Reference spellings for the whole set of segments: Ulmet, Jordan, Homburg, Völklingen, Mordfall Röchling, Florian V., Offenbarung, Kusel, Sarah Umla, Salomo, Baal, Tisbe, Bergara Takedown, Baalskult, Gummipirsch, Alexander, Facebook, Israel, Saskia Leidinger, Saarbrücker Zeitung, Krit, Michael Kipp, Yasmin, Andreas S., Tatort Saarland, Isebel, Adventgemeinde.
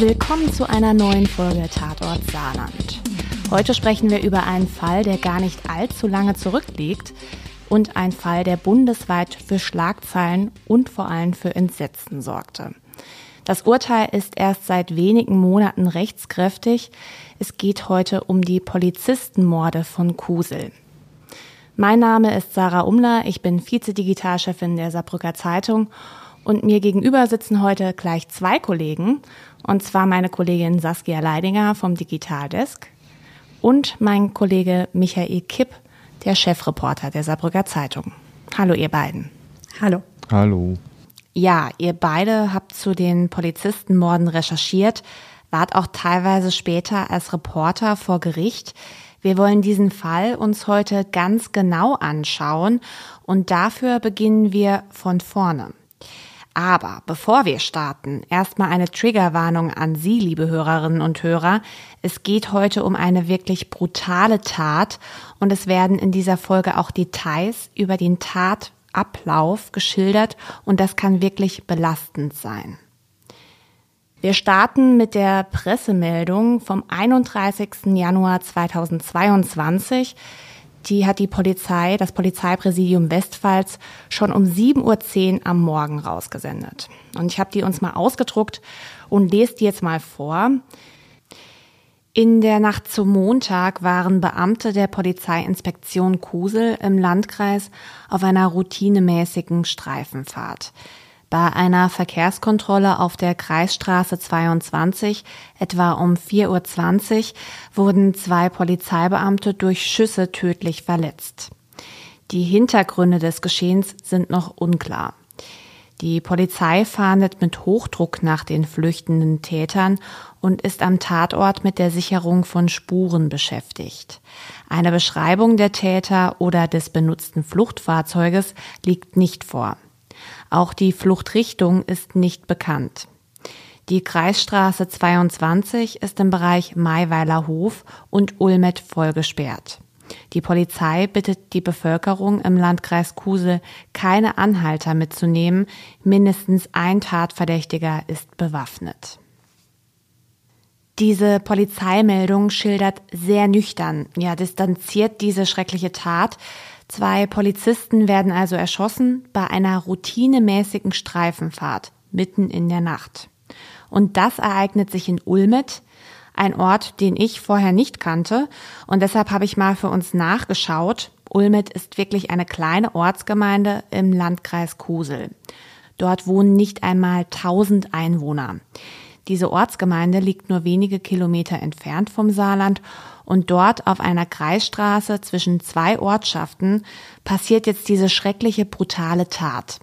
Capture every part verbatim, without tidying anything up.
Willkommen zu einer neuen Folge Tatort Saarland. Heute sprechen wir über einen Fall, der gar nicht allzu lange zurückliegt und ein Fall, der bundesweit für Schlagzeilen und vor allem für Entsetzen sorgte. Das Urteil ist erst seit wenigen Monaten rechtskräftig. Es geht heute um die Polizistenmorde von Kusel. Mein Name ist Sarah Umla, ich bin Vize-Digitalchefin der Saarbrücker Zeitung und mir gegenüber sitzen heute gleich zwei Kollegen, und zwar meine Kollegin Saskia Leidinger vom Digitaldesk und mein Kollege Michael Kipp, der Chefreporter der Saarbrücker Zeitung. Hallo ihr beiden. Hallo. Hallo. Ja, ihr beide habt zu den Polizistenmorden recherchiert, wart auch teilweise später als Reporter vor Gericht. Wir wollen diesen Fall uns heute ganz genau anschauen und dafür beginnen wir von vorne. Aber bevor wir starten, erstmal eine Triggerwarnung an Sie, liebe Hörerinnen und Hörer. Es geht heute um eine wirklich brutale Tat und es werden in dieser Folge auch Details über den Tatablauf geschildert und das kann wirklich belastend sein. Wir starten mit der Pressemeldung vom einunddreißigsten Januar zweitausendzweiundzwanzig. Die hat die Polizei, das Polizeipräsidium Westpfalz, schon um sieben Uhr zehn am Morgen rausgesendet. Und ich habe die uns mal ausgedruckt und lese die jetzt mal vor. In der Nacht zum Montag waren Beamte der Polizeiinspektion Kusel im Landkreis auf einer routinemäßigen Streifenfahrt. Bei einer Verkehrskontrolle auf der Kreisstraße zweiundzwanzig, etwa um vier Uhr zwanzig, wurden zwei Polizeibeamte durch Schüsse tödlich verletzt. Die Hintergründe des Geschehens sind noch unklar. Die Polizei fahndet mit Hochdruck nach den flüchtenden Tätern und ist am Tatort mit der Sicherung von Spuren beschäftigt. Eine Beschreibung der Täter oder des benutzten Fluchtfahrzeuges liegt nicht vor. Auch die Fluchtrichtung ist nicht bekannt. Die Kreisstraße zweiundzwanzig ist im Bereich Maiweiler Hof und Ulmet voll gesperrt. Die Polizei bittet die Bevölkerung im Landkreis Kusel, keine Anhalter mitzunehmen. Mindestens ein Tatverdächtiger ist bewaffnet. Diese Polizeimeldung schildert sehr nüchtern, ja, distanziert diese schreckliche Tat. Zwei Polizisten werden also erschossen bei einer routinemäßigen Streifenfahrt mitten in der Nacht. Und das ereignet sich in Ulmet, ein Ort, den ich vorher nicht kannte. Und deshalb habe ich mal für uns nachgeschaut. Ulmet ist wirklich eine kleine Ortsgemeinde im Landkreis Kusel. Dort wohnen nicht einmal tausend Einwohner. Diese Ortsgemeinde liegt nur wenige Kilometer entfernt vom Saarland. Und dort auf einer Kreisstraße zwischen zwei Ortschaften passiert jetzt diese schreckliche, brutale Tat.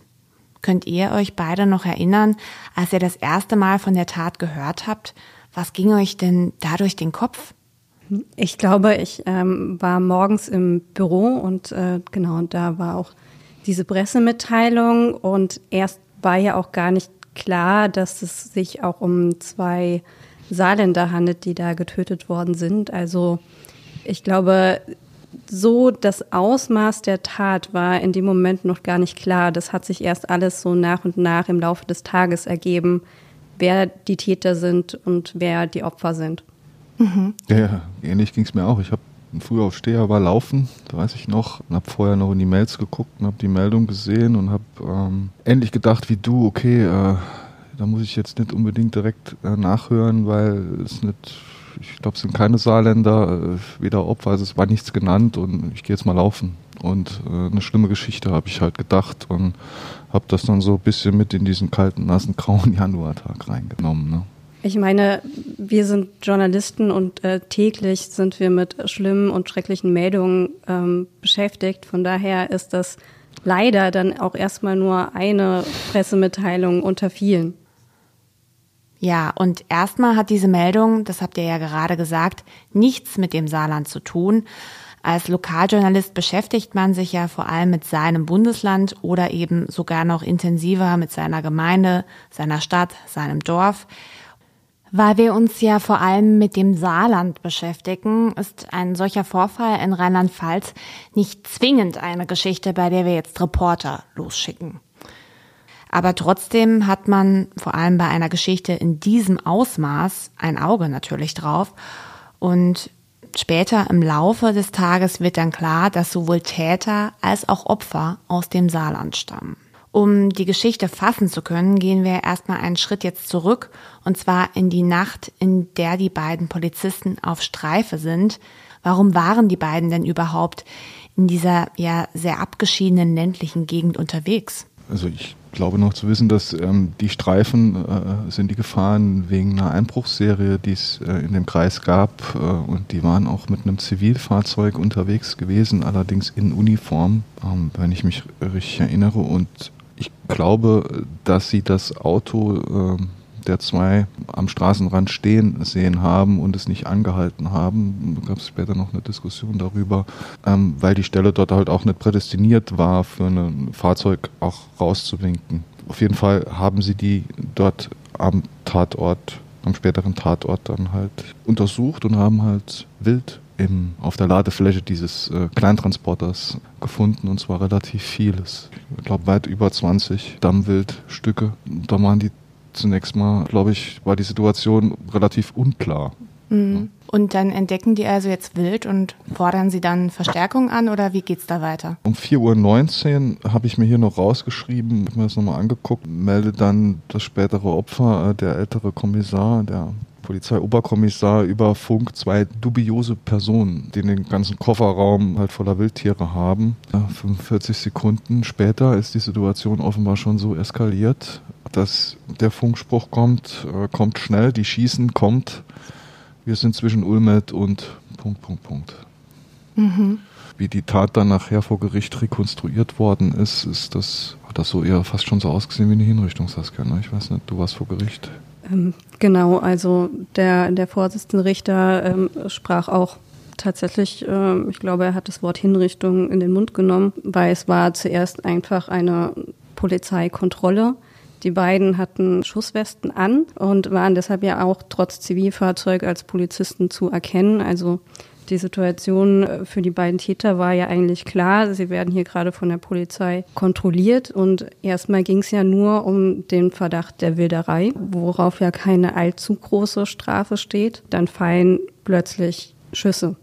Könnt ihr euch beide noch erinnern, als ihr das erste Mal von der Tat gehört habt? Was ging euch denn da durch den Kopf? Ich glaube, ich ähm, war morgens im Büro und äh, genau, und da war auch diese Pressemitteilung. Und erst war ja auch gar nicht klar, dass es sich auch um zwei Saarländer handelt, die da getötet worden sind. Also ich glaube, so das Ausmaß der Tat war in dem Moment noch gar nicht klar. Das hat sich erst alles so nach und nach im Laufe des Tages ergeben, wer die Täter sind und wer die Opfer sind. Mhm. Ja, ähnlich ging es mir auch. Ich habe ein Frühaufsteher, war laufen, weiß ich noch, und habe vorher noch in die Mails geguckt und habe die Meldung gesehen und habe ähm, ähnlich gedacht wie du, okay, äh, da muss ich jetzt nicht unbedingt direkt äh, nachhören, weil es nicht, ich glaube, es sind keine Saarländer, äh, weder Opfer, also es war nichts genannt und ich gehe jetzt mal laufen. Und äh, eine schlimme Geschichte, habe ich halt gedacht und habe das dann so ein bisschen mit in diesen kalten, nassen, grauen Januartag reingenommen. Ne? Ich meine, wir sind Journalisten und äh, täglich sind wir mit schlimmen und schrecklichen Meldungen ähm, beschäftigt. Von daher ist das leider dann auch erstmal nur eine Pressemitteilung unter vielen. Ja, und erstmal hat diese Meldung, das habt ihr ja gerade gesagt, nichts mit dem Saarland zu tun. Als Lokaljournalist beschäftigt man sich ja vor allem mit seinem Bundesland oder eben sogar noch intensiver mit seiner Gemeinde, seiner Stadt, seinem Dorf. Weil wir uns ja vor allem mit dem Saarland beschäftigen, ist ein solcher Vorfall in Rheinland-Pfalz nicht zwingend eine Geschichte, bei der wir jetzt Reporter losschicken. Aber trotzdem hat man vor allem bei einer Geschichte in diesem Ausmaß ein Auge natürlich drauf. Und später im Laufe des Tages wird dann klar, dass sowohl Täter als auch Opfer aus dem Saarland stammen. Um die Geschichte fassen zu können, gehen wir erstmal einen Schritt jetzt zurück, und zwar in die Nacht, in der die beiden Polizisten auf Streife sind. Warum waren die beiden denn überhaupt in dieser ja sehr abgeschiedenen ländlichen Gegend unterwegs? Also ich glaube noch zu wissen, dass ähm, die Streifen äh, sind die gefahren wegen einer Einbruchsserie, die es äh, in dem Kreis gab. Äh, und die waren auch mit einem Zivilfahrzeug unterwegs gewesen, allerdings in Uniform, ähm, wenn ich mich richtig erinnere. Und ich glaube, dass sie das Auto äh, der zwei am Straßenrand stehen sehen haben und es nicht angehalten haben. Da gab es später noch eine Diskussion darüber, ähm, weil die Stelle dort halt auch nicht prädestiniert war, für ein Fahrzeug auch rauszuwinken. Auf jeden Fall haben sie die dort am Tatort, am späteren Tatort dann halt untersucht und haben halt wild im, auf der Ladefläche dieses äh, Kleintransporters gefunden, und zwar relativ vieles. Ich glaube weit über zwanzig Dammwildstücke. Da waren die zunächst mal, glaube ich, war die Situation relativ unklar. Mhm. Und dann entdecken die also jetzt Wild und fordern sie dann Verstärkung an, oder wie geht's da weiter? Um vier Uhr neunzehn habe ich mir hier noch rausgeschrieben, habe mir das nochmal angeguckt, meldet dann das spätere Opfer, der ältere Kommissar, der Polizeioberkommissar, über Funk zwei dubiose Personen, die den ganzen Kofferraum halt voller Wildtiere haben. fünfundvierzig Sekunden später ist die Situation offenbar schon so eskaliert, dass der Funkspruch kommt, äh, kommt schnell, die schießen, kommt, wir sind zwischen Ulmet und Punkt, Punkt, Punkt. Mhm. Wie die Tat dann nachher vor Gericht rekonstruiert worden ist, ist das, hat das so eher fast schon so ausgesehen wie eine Hinrichtung, Saskia, ne? Ich weiß nicht, du warst vor Gericht. Genau, also der, der Vorsitzende Richter ähm, sprach auch tatsächlich, äh, ich glaube, er hat das Wort Hinrichtung in den Mund genommen, weil es war zuerst einfach eine Polizeikontrolle. Die beiden hatten Schusswesten an und waren deshalb ja auch trotz Zivilfahrzeug als Polizisten zu erkennen. Also die Situation für die beiden Täter war ja eigentlich klar. Sie werden hier gerade von der Polizei kontrolliert. Und erstmal ging es ja nur um den Verdacht der Wilderei, worauf ja keine allzu große Strafe steht. Dann fallen plötzlich Schüsse.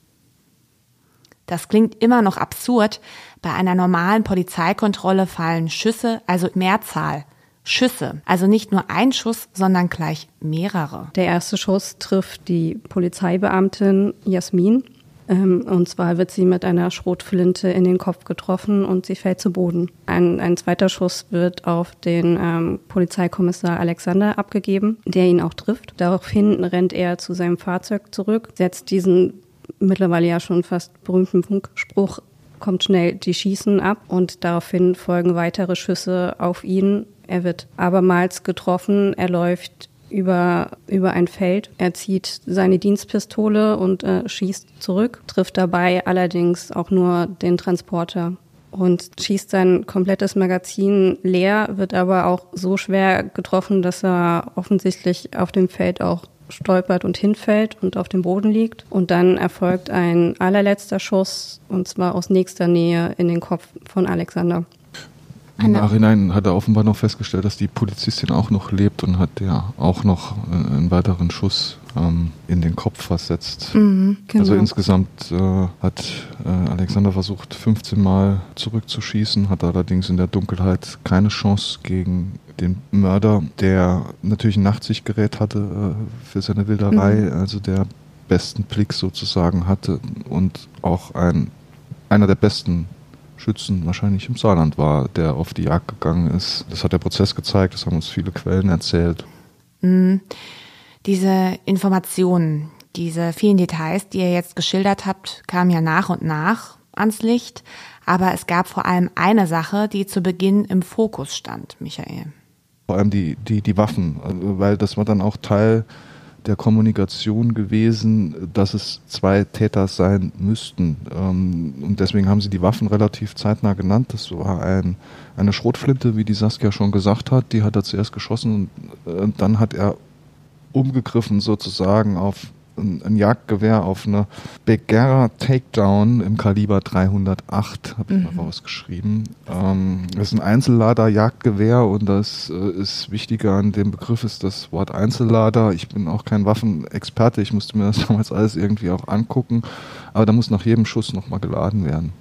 Das klingt immer noch absurd. Bei einer normalen Polizeikontrolle fallen Schüsse, also Mehrzahl. Schüsse, also nicht nur ein Schuss, sondern gleich mehrere. Der erste Schuss trifft die Polizeibeamtin Yasmin. Und zwar wird sie mit einer Schrotflinte in den Kopf getroffen und sie fällt zu Boden. Ein, ein zweiter Schuss wird auf den ähm, Polizeikommissar Alexander abgegeben, der ihn auch trifft. Daraufhin rennt er zu seinem Fahrzeug zurück, setzt diesen mittlerweile ja schon fast berühmten Funkspruch, kommt schnell, die schießen, ab. Und daraufhin folgen weitere Schüsse auf ihn. Er wird abermals getroffen, er läuft über, über ein Feld, er zieht seine Dienstpistole und äh, schießt zurück, trifft dabei allerdings auch nur den Transporter und schießt sein komplettes Magazin leer, wird aber auch so schwer getroffen, dass er offensichtlich auf dem Feld auch stolpert und hinfällt und auf dem Boden liegt. Und dann erfolgt ein allerletzter Schuss, und zwar aus nächster Nähe in den Kopf von Alexander. Im Nachhinein hat er offenbar noch festgestellt, dass die Polizistin auch noch lebt, und hat ja auch noch einen weiteren Schuss ähm, in den Kopf versetzt. Mhm, genau. Also insgesamt äh, hat äh, Alexander versucht, fünfzehn Mal zurückzuschießen, hat allerdings in der Dunkelheit keine Chance gegen den Mörder, der natürlich ein Nachtsichtgerät hatte äh, für seine Wilderei, mhm. also der besten Blick sozusagen hatte und auch ein, einer der besten Schützen wahrscheinlich im Saarland war, der auf die Jagd gegangen ist. Das hat der Prozess gezeigt, das haben uns viele Quellen erzählt. Mm, diese Informationen, diese vielen Details, die ihr jetzt geschildert habt, kamen ja nach und nach ans Licht. Aber es gab vor allem eine Sache, die zu Beginn im Fokus stand, Michael. Vor allem die, die, die Waffen, weil das war dann auch Teil der Kommunikation gewesen, dass es zwei Täter sein müssten. Und deswegen haben sie die Waffen relativ zeitnah genannt. Das war ein, eine Schrotflinte, wie die Saskia schon gesagt hat. Die hat er zuerst geschossen und dann hat er umgegriffen sozusagen auf ein, ein Jagdgewehr auf eine Bergara Takedown im Kaliber dreihundertacht, habe ich mhm. mal rausgeschrieben. Ähm, das ist ein Einzellader-Jagdgewehr und das äh, ist wichtiger an dem Begriff ist das Wort Einzellader. Ich bin auch kein Waffenexperte, ich musste mir das damals alles irgendwie auch angucken, aber da muss nach jedem Schuss nochmal geladen werden.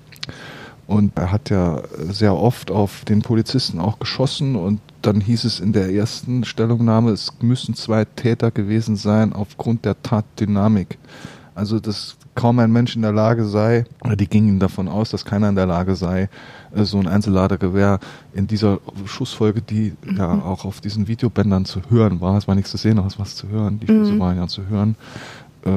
Und er hat ja sehr oft auf den Polizisten auch geschossen und dann hieß es in der ersten Stellungnahme, es müssen zwei Täter gewesen sein aufgrund der Tatdynamik. Also dass kaum ein Mensch in der Lage sei, die gingen davon aus, dass keiner in der Lage sei, so ein Einzelladergewehr in dieser Schussfolge, die mhm. ja auch auf diesen Videobändern zu hören war, es war nichts zu sehen, aber es war was zu hören, die Schüsse mhm. waren ja zu hören, äh,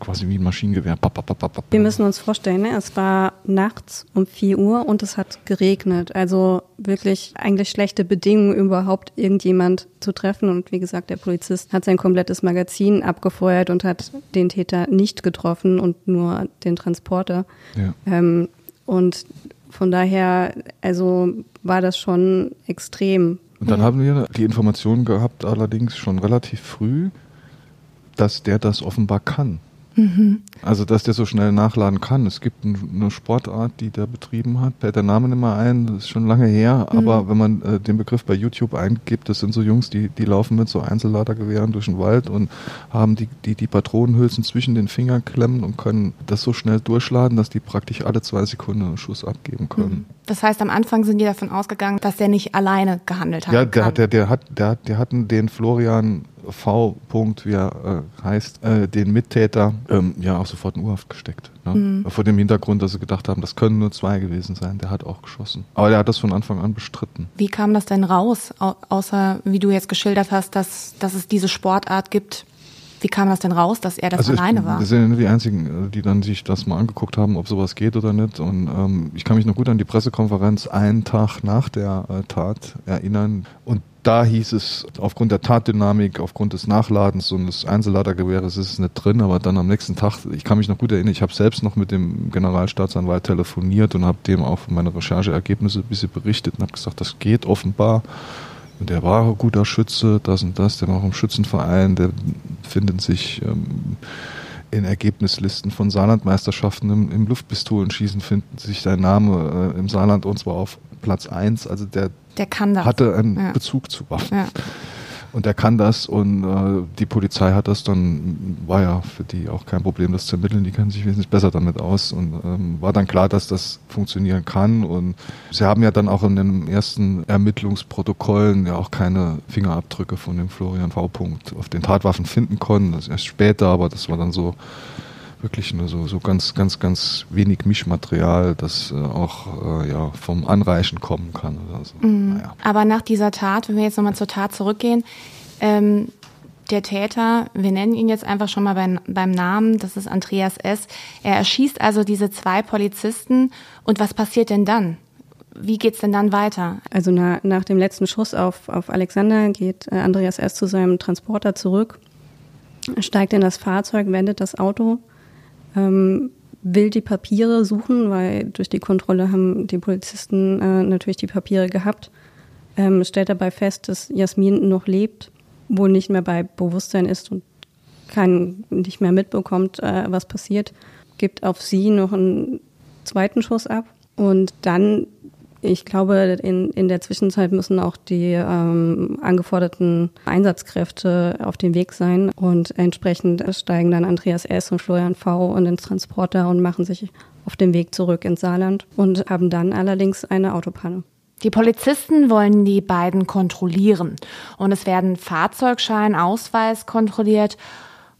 quasi wie ein Maschinengewehr. Bap, bap, bap, bap. Wir müssen uns vorstellen, ne? Es war nachts um vier Uhr und es hat geregnet. Also wirklich eigentlich schlechte Bedingungen, überhaupt irgendjemand zu treffen. Und wie gesagt, der Polizist hat sein komplettes Magazin abgefeuert und hat den Täter nicht getroffen und nur den Transporter. Ja. Ähm, und von daher, also war das schon extrem. Und dann haben wir die Information gehabt, allerdings schon relativ früh, dass der das offenbar kann. Mhm. Also, dass der so schnell nachladen kann. Es gibt eine Sportart, die der betrieben hat. Fällt der Name nicht mehr ein, das ist schon lange her. Mhm. Aber wenn man äh, den Begriff bei YouTube eingibt, das sind so Jungs, die, die laufen mit so Einzelladergewehren durch den Wald und haben die, die, die Patronenhülsen zwischen den Fingern klemmen und können das so schnell durchladen, dass die praktisch alle zwei Sekunden einen Schuss abgeben können. Mhm. Das heißt, am Anfang sind die davon ausgegangen, dass der nicht alleine gehandelt hat. Ja, der, der, der hat, der, der hatten den Florian V. wie er äh, heißt, äh, den Mittäter, ähm, ja auch sofort in U-Haft gesteckt. Ne? Mhm. Vor dem Hintergrund, dass sie gedacht haben, das können nur zwei gewesen sein, der hat auch geschossen. Aber der hat das von Anfang an bestritten. Wie kam das denn raus, Au- außer wie du jetzt geschildert hast, dass, dass es diese Sportart gibt? Wie kam das denn raus, dass er das also alleine ich, war? Wir sind die Einzigen, die dann sich das mal angeguckt haben, ob sowas geht oder nicht. Und ähm, ich kann mich noch gut an die Pressekonferenz einen Tag nach der äh, Tat erinnern. Und da hieß es, aufgrund der Tatdynamik, aufgrund des Nachladens und des Einzelladergewehres ist es nicht drin. Aber dann am nächsten Tag, ich kann mich noch gut erinnern, ich habe selbst noch mit dem Generalstaatsanwalt telefoniert und habe dem auch meine Rechercheergebnisse ein bisschen berichtet und habe gesagt, das geht offenbar. Und der war ein guter Schütze, das und das, der war auch im Schützenverein, der findet sich ähm, in Ergebnislisten von Saarlandmeisterschaften im, im Luftpistolenschießen, findet sich sein Name äh, im Saarland und zwar auf Platz eins. Also der, der kann das. hatte einen ja. Bezug zu Waffen. Ja. Und er kann das und äh, die Polizei hat das, dann war ja für die auch kein Problem, das zu ermitteln. Die kennen sich wesentlich besser damit aus und ähm, war dann klar, dass das funktionieren kann. Und sie haben ja dann auch in den ersten Ermittlungsprotokollen ja auch keine Fingerabdrücke von dem Florian V. auf den Tatwaffen finden konnten. Das erst später, aber das war dann so wirklich nur so, so ganz, ganz, ganz wenig Mischmaterial, das äh, auch äh, ja, vom Anreichen kommen kann. Oder so. Mhm. Naja. Aber nach dieser Tat, wenn wir jetzt nochmal zur Tat zurückgehen, ähm, der Täter, wir nennen ihn jetzt einfach schon mal beim, beim Namen, das ist Andreas S. Er erschießt also diese zwei Polizisten und was passiert denn dann? Wie geht's denn dann weiter? Also na, nach dem letzten Schuss auf, auf Alexander geht äh, Andreas S. zu seinem Transporter zurück, steigt in das Fahrzeug, wendet das Auto, will die Papiere suchen, weil durch die Kontrolle haben die Polizisten äh, natürlich die Papiere gehabt. Ähm, stellt dabei fest, dass Yasmin noch lebt, wohl nicht mehr bei Bewusstsein ist und kein, nicht mehr mitbekommt, äh, was passiert. Gibt auf sie noch einen zweiten Schuss ab. Und dann, ich glaube, in, in der Zwischenzeit müssen auch die ähm, angeforderten Einsatzkräfte auf dem Weg sein. Und entsprechend steigen dann Andreas S. und Florian V. und ins Transporter und machen sich auf den Weg zurück ins Saarland und haben dann allerdings eine Autopanne. Die Polizisten wollen die beiden kontrollieren. Und es werden Fahrzeugschein, Ausweis kontrolliert.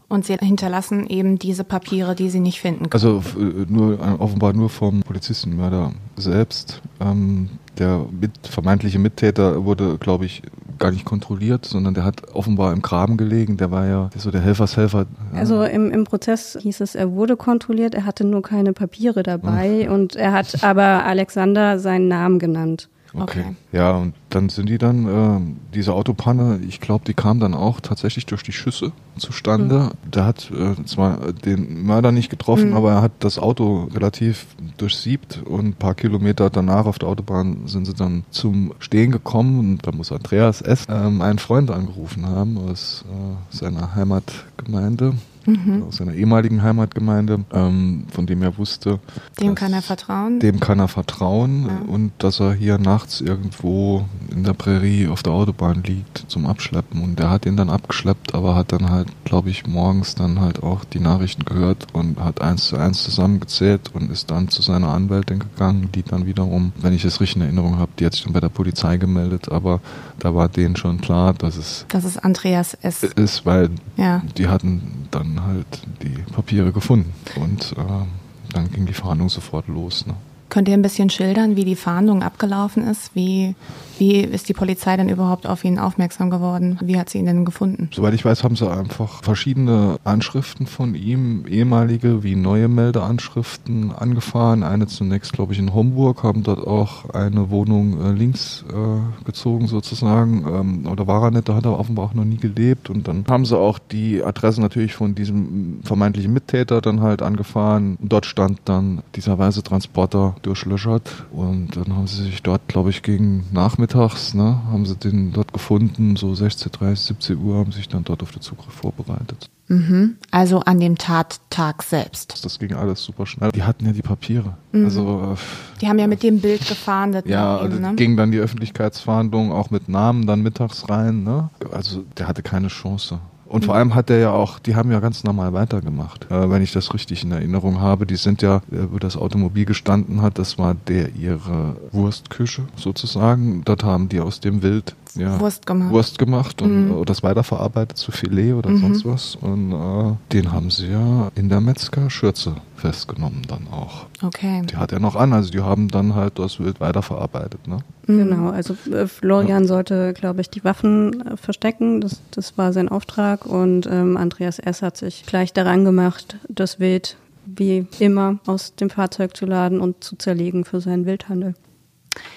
Und sie hinterlassen eben diese Papiere, die sie nicht finden können. Also nur, offenbar nur vom Polizistenmörder selbst. Ähm, der mit, vermeintliche Mittäter wurde, glaube ich, gar nicht kontrolliert, sondern der hat offenbar im Graben gelegen. Der war ja so der Helfershelfer. Ja. Also im, im Prozess hieß es, er wurde kontrolliert, er hatte nur keine Papiere dabei. Ach. Und er hat aber Alexander seinen Namen genannt. Okay. okay. Ja, und dann sind die dann, äh, diese Autopanne, ich glaube, die kam dann auch tatsächlich durch die Schüsse zustande. Mhm. Der hat äh, zwar den Mörder nicht getroffen, mhm. aber er hat das Auto relativ durchsiebt und ein paar Kilometer danach auf der Autobahn sind sie dann zum Stehen gekommen und da muss Andreas S. ähm, einen Freund angerufen haben aus äh, seiner Heimatgemeinde. mhm. aus seiner ehemaligen Heimatgemeinde, ähm, von dem er wusste. Dem kann er vertrauen. Dem kann er vertrauen ja. und dass er hier nachts irgendwo in der Prärie auf der Autobahn liegt zum Abschleppen. Und er hat ihn dann abgeschleppt, aber hat dann halt, glaube ich, morgens dann halt auch die Nachrichten gehört und hat eins zu eins zusammengezählt und ist dann zu seiner Anwältin gegangen, die dann wiederum, wenn ich es richtig in Erinnerung habe, die hat sich dann bei der Polizei gemeldet, aber da war denen schon klar, dass es... Dass es Andreas S. ist, weil ja. die hatten dann halt die Papiere gefunden und äh, dann ging die Fahndung sofort los. Ne? Könnt ihr ein bisschen schildern, wie die Fahndung abgelaufen ist? Wie, wie ist die Polizei denn überhaupt auf ihn aufmerksam geworden? Wie hat sie ihn denn gefunden? Soweit ich weiß, haben sie einfach verschiedene Anschriften von ihm, ehemalige wie neue Meldeanschriften, angefahren. Eine zunächst, glaube ich, in Homburg, haben dort auch eine Wohnung äh, links äh, gezogen sozusagen. Ähm, oder war er nicht, da hat er offenbar auch noch nie gelebt. Und dann haben sie auch die Adresse natürlich von diesem vermeintlichen Mittäter dann halt angefahren. Und dort stand dann dieser weiße Transporter durchlöchert und dann haben sie sich dort, glaube ich, gegen nachmittags, ne, haben sie den dort gefunden, so sechzehn, dreißig, siebzehn Uhr, haben sich dann dort auf den Zugriff vorbereitet. Mhm. Also an dem Tattag selbst. Das ging alles super schnell. Die hatten ja die Papiere. Mhm. Also, die haben ja mit dem Bild gefahndet. Ja, ihm, ne? Ging dann die Öffentlichkeitsfahndung auch mit Namen dann mittags rein. Ne? Also der hatte keine Chance. Und vor allem hat der ja auch, die haben ja ganz normal weitergemacht, äh, wenn ich das richtig in Erinnerung habe. Die sind ja, wo das Automobil gestanden hat, das war der ihre Wurstküche sozusagen. Dort haben die aus dem Wild ja, Wurst gemacht, Wurst gemacht und mhm. das weiterverarbeitet zu Filet oder mhm. sonst was. Und äh, den haben sie ja in der Metzgerschürze festgenommen dann auch. Okay. Die hat er noch an, also die haben dann halt das Wild weiterverarbeitet, ne? Genau, also äh, Florian ja. sollte, glaube ich, die Waffen äh, verstecken, das, das war sein Auftrag und ähm, Andreas S. hat sich gleich daran gemacht, das Wild wie immer aus dem Fahrzeug zu laden und zu zerlegen für seinen Wildhandel.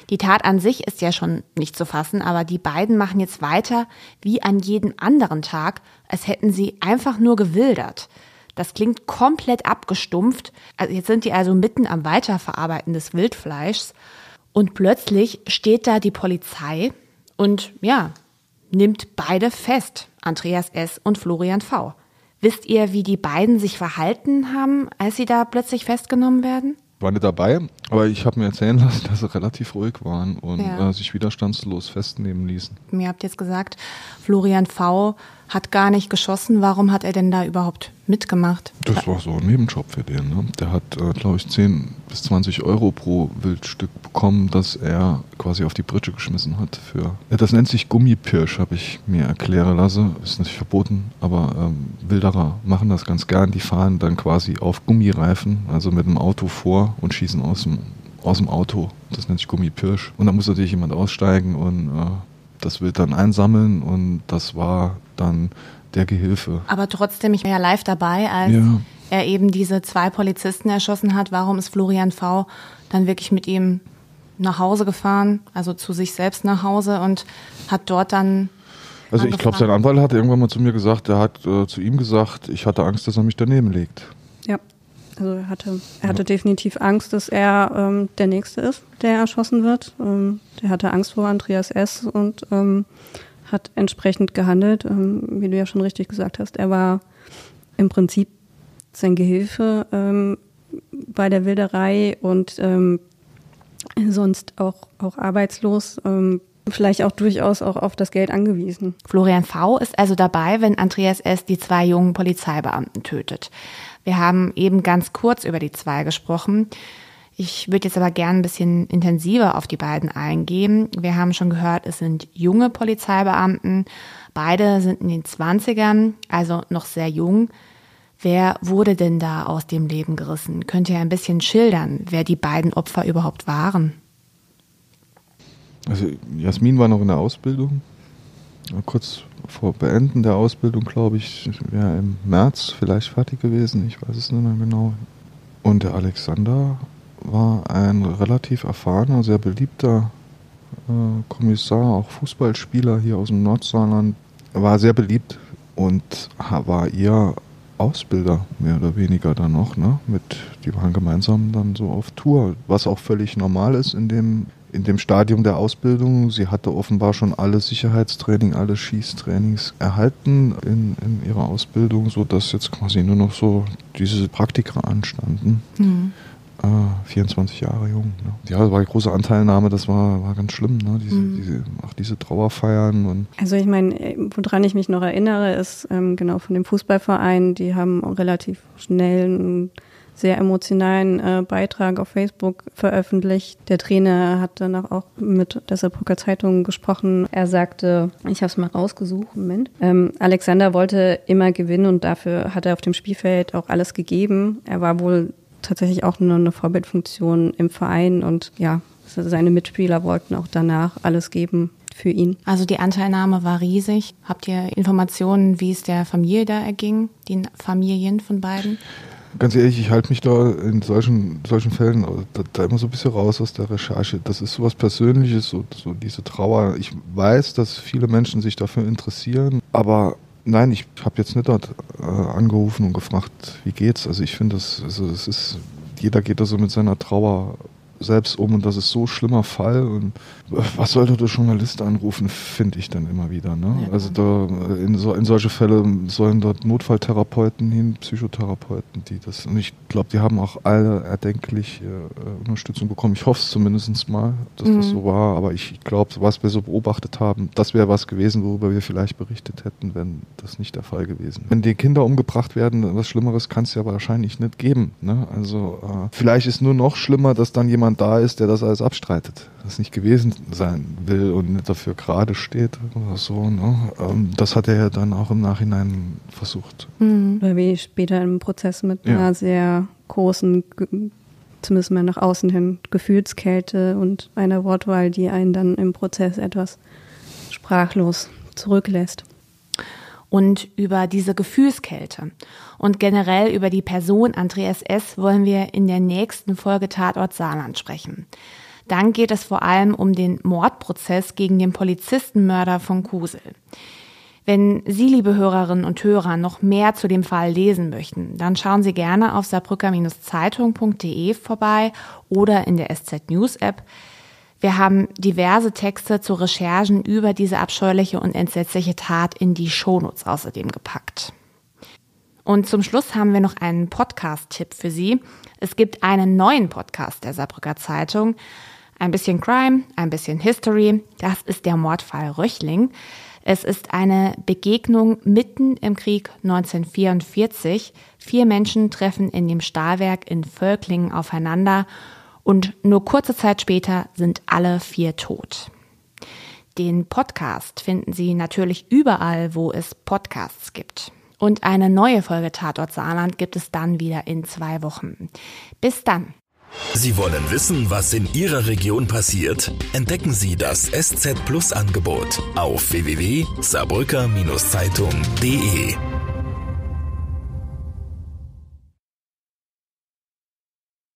Die Tat an sich ist ja schon nicht zu fassen, aber die beiden machen jetzt weiter wie an jedem anderen Tag, als hätten sie einfach nur gewildert. Das klingt komplett abgestumpft. Also jetzt sind die also mitten am Weiterverarbeiten des Wildfleischs. Und plötzlich steht da die Polizei und ja, nimmt beide fest, Andreas S. und Florian V. Wisst ihr, wie die beiden sich verhalten haben, als sie da plötzlich festgenommen werden? Ich war nicht dabei, aber ich habe mir erzählen lassen, dass sie relativ ruhig waren und ja. äh, sich widerstandslos festnehmen ließen. Mir habt jetzt gesagt, Florian V. hat gar nicht geschossen. Warum hat er denn da überhaupt mitgemacht? Das war so ein Nebenjob für den. Ne? Der hat, äh, glaube ich, zehn bis zwanzig Euro pro Wildstück bekommen, dass er quasi auf die Pritsche geschmissen hat. Für ja, das nennt sich Gummipirsch, habe ich mir erklären lassen. Ist natürlich verboten, aber ähm, Wilderer machen das ganz gern. Die fahren dann quasi auf Gummireifen, also mit dem Auto vor und schießen aus dem, aus dem Auto. Das nennt sich Gummipirsch. Und da muss natürlich jemand aussteigen und äh, das Wild dann einsammeln und das war dann der Gehilfe. Aber trotzdem, ich war ja live dabei, als ja. er eben diese zwei Polizisten erschossen hat. Warum ist Florian V. dann wirklich mit ihm nach Hause gefahren, also zu sich selbst nach Hause und hat dort dann... Also angefangen. Ich glaube, sein Anwalt hat irgendwann mal zu mir gesagt, er hat äh, zu ihm gesagt, ich hatte Angst, dass er mich daneben legt. Ja, also er hatte, er hatte ja. definitiv Angst, dass er ähm, der Nächste ist, der erschossen wird. Ähm, der hatte Angst vor Andreas S. und... Ähm, hat entsprechend gehandelt, ähm, wie du ja schon richtig gesagt hast. Er war im Prinzip sein Gehilfe ähm, bei der Wilderei und ähm, sonst auch, auch arbeitslos, ähm, vielleicht auch durchaus auch auf das Geld angewiesen. Florian V. ist also dabei, wenn Andreas S. die zwei jungen Polizeibeamten tötet. Wir haben eben ganz kurz über die zwei gesprochen. Ich würde jetzt aber gerne ein bisschen intensiver auf die beiden eingehen. Wir haben schon gehört, es sind junge Polizeibeamten. Beide sind in den zwanzigern, also noch sehr jung. Wer wurde denn da aus dem Leben gerissen? Könnt ihr ein bisschen schildern, wer die beiden Opfer überhaupt waren? Also Yasmin war noch in der Ausbildung. Kurz vor Beenden der Ausbildung, glaube ich, wäre im März vielleicht fertig gewesen. Ich weiß es nicht mehr genau. Und der Alexander... war ein relativ erfahrener, sehr beliebter äh, Kommissar, auch Fußballspieler hier aus dem Nordsaarland. Er war sehr beliebt und war ihr Ausbilder, mehr oder weniger dann noch. Ne? Mit, die waren gemeinsam dann so auf Tour, was auch völlig normal ist in dem, in dem Stadium der Ausbildung. Sie hatte offenbar schon alles Sicherheitstraining, alle Schießtrainings erhalten in, in ihrer Ausbildung, sodass jetzt quasi nur noch so diese Praktika anstanden. Mhm. Ah, vierundzwanzig Jahre jung. Ne? Ja, das war die große Anteilnahme, das war, war ganz schlimm, ne? diese, mhm. diese, ach, diese Trauerfeiern. Und also ich meine, woran ich mich noch erinnere, ist ähm, genau von dem Fußballverein, die haben relativ schnell einen sehr emotionalen äh, Beitrag auf Facebook veröffentlicht. Der Trainer hat danach auch mit der Saarbrücker Zeitung gesprochen. Er sagte, ich habe es mal rausgesucht, Moment. Ähm, Alexander wollte immer gewinnen und dafür hat er auf dem Spielfeld auch alles gegeben. Er war wohl tatsächlich auch nur eine Vorbildfunktion im Verein und ja, seine Mitspieler wollten auch danach alles geben für ihn. Also die Anteilnahme war riesig. Habt ihr Informationen, wie es der Familie da erging, den Familien von beiden? Ganz ehrlich, ich halte mich da in solchen, solchen Fällen da, da immer so ein bisschen raus aus der Recherche. Das ist sowas Persönliches, so, so diese Trauer. Ich weiß, dass viele Menschen sich dafür interessieren, aber nein, ich habe jetzt nicht dort äh, angerufen und gefragt, wie geht's? Also ich finde, das, also das ist, jeder geht da so mit seiner Trauer selbst um und das ist so ein schlimmer Fall. Und was sollte der Journalist anrufen, finde ich dann immer wieder. Ne? Also da in, so, in solche Fälle sollen dort Notfalltherapeuten hin, Psychotherapeuten, die das. Und ich glaube, die haben auch alle erdenklich äh, Unterstützung bekommen. Ich hoffe es zumindest mal, dass mhm. das so war. Aber ich glaube, was wir so beobachtet haben, das wäre was gewesen, worüber wir vielleicht berichtet hätten, wenn das nicht der Fall gewesen wäre. Wenn die Kinder umgebracht werden, was Schlimmeres kann es ja wahrscheinlich nicht geben. Ne? Also äh, vielleicht ist nur noch schlimmer, dass dann jemand da ist, der das alles abstreitet, das nicht gewesen sein will und nicht dafür gerade steht oder so. Ne? Das hat er ja dann auch im Nachhinein versucht. Mhm. Oder wie später im Prozess mit ja. einer sehr großen, zumindest mal nach außen hin, Gefühlskälte und einer Wortwahl, die einen dann im Prozess etwas sprachlos zurücklässt. Und über diese Gefühlskälte und generell über die Person Andreas S. wollen wir in der nächsten Folge Tatort Saarland sprechen. Dann geht es vor allem um den Mordprozess gegen den Polizistenmörder von Kusel. Wenn Sie, liebe Hörerinnen und Hörer, noch mehr zu dem Fall lesen möchten, dann schauen Sie gerne auf saarbrücker Zeitung punkt de vorbei oder in der S Z News App. Wir haben diverse Texte zu Recherchen über diese abscheuliche und entsetzliche Tat in die Shownotes außerdem gepackt. Und zum Schluss haben wir noch einen Podcast-Tipp für Sie. Es gibt einen neuen Podcast der Saarbrücker Zeitung. Ein bisschen Crime, ein bisschen History. Das ist der Mordfall Röchling. Es ist eine Begegnung mitten im Krieg neunzehnhundertvierundvierzig. Vier Menschen treffen in dem Stahlwerk in Völklingen aufeinander. Und nur kurze Zeit später sind alle vier tot. Den Podcast finden Sie natürlich überall, wo es Podcasts gibt. Und eine neue Folge Tatort Saarland gibt es dann wieder in zwei Wochen. Bis dann. Sie wollen wissen, was in Ihrer Region passiert? Entdecken Sie das S Z Plus Angebot auf w w w punkt saarbrücker Zeitung punkt de.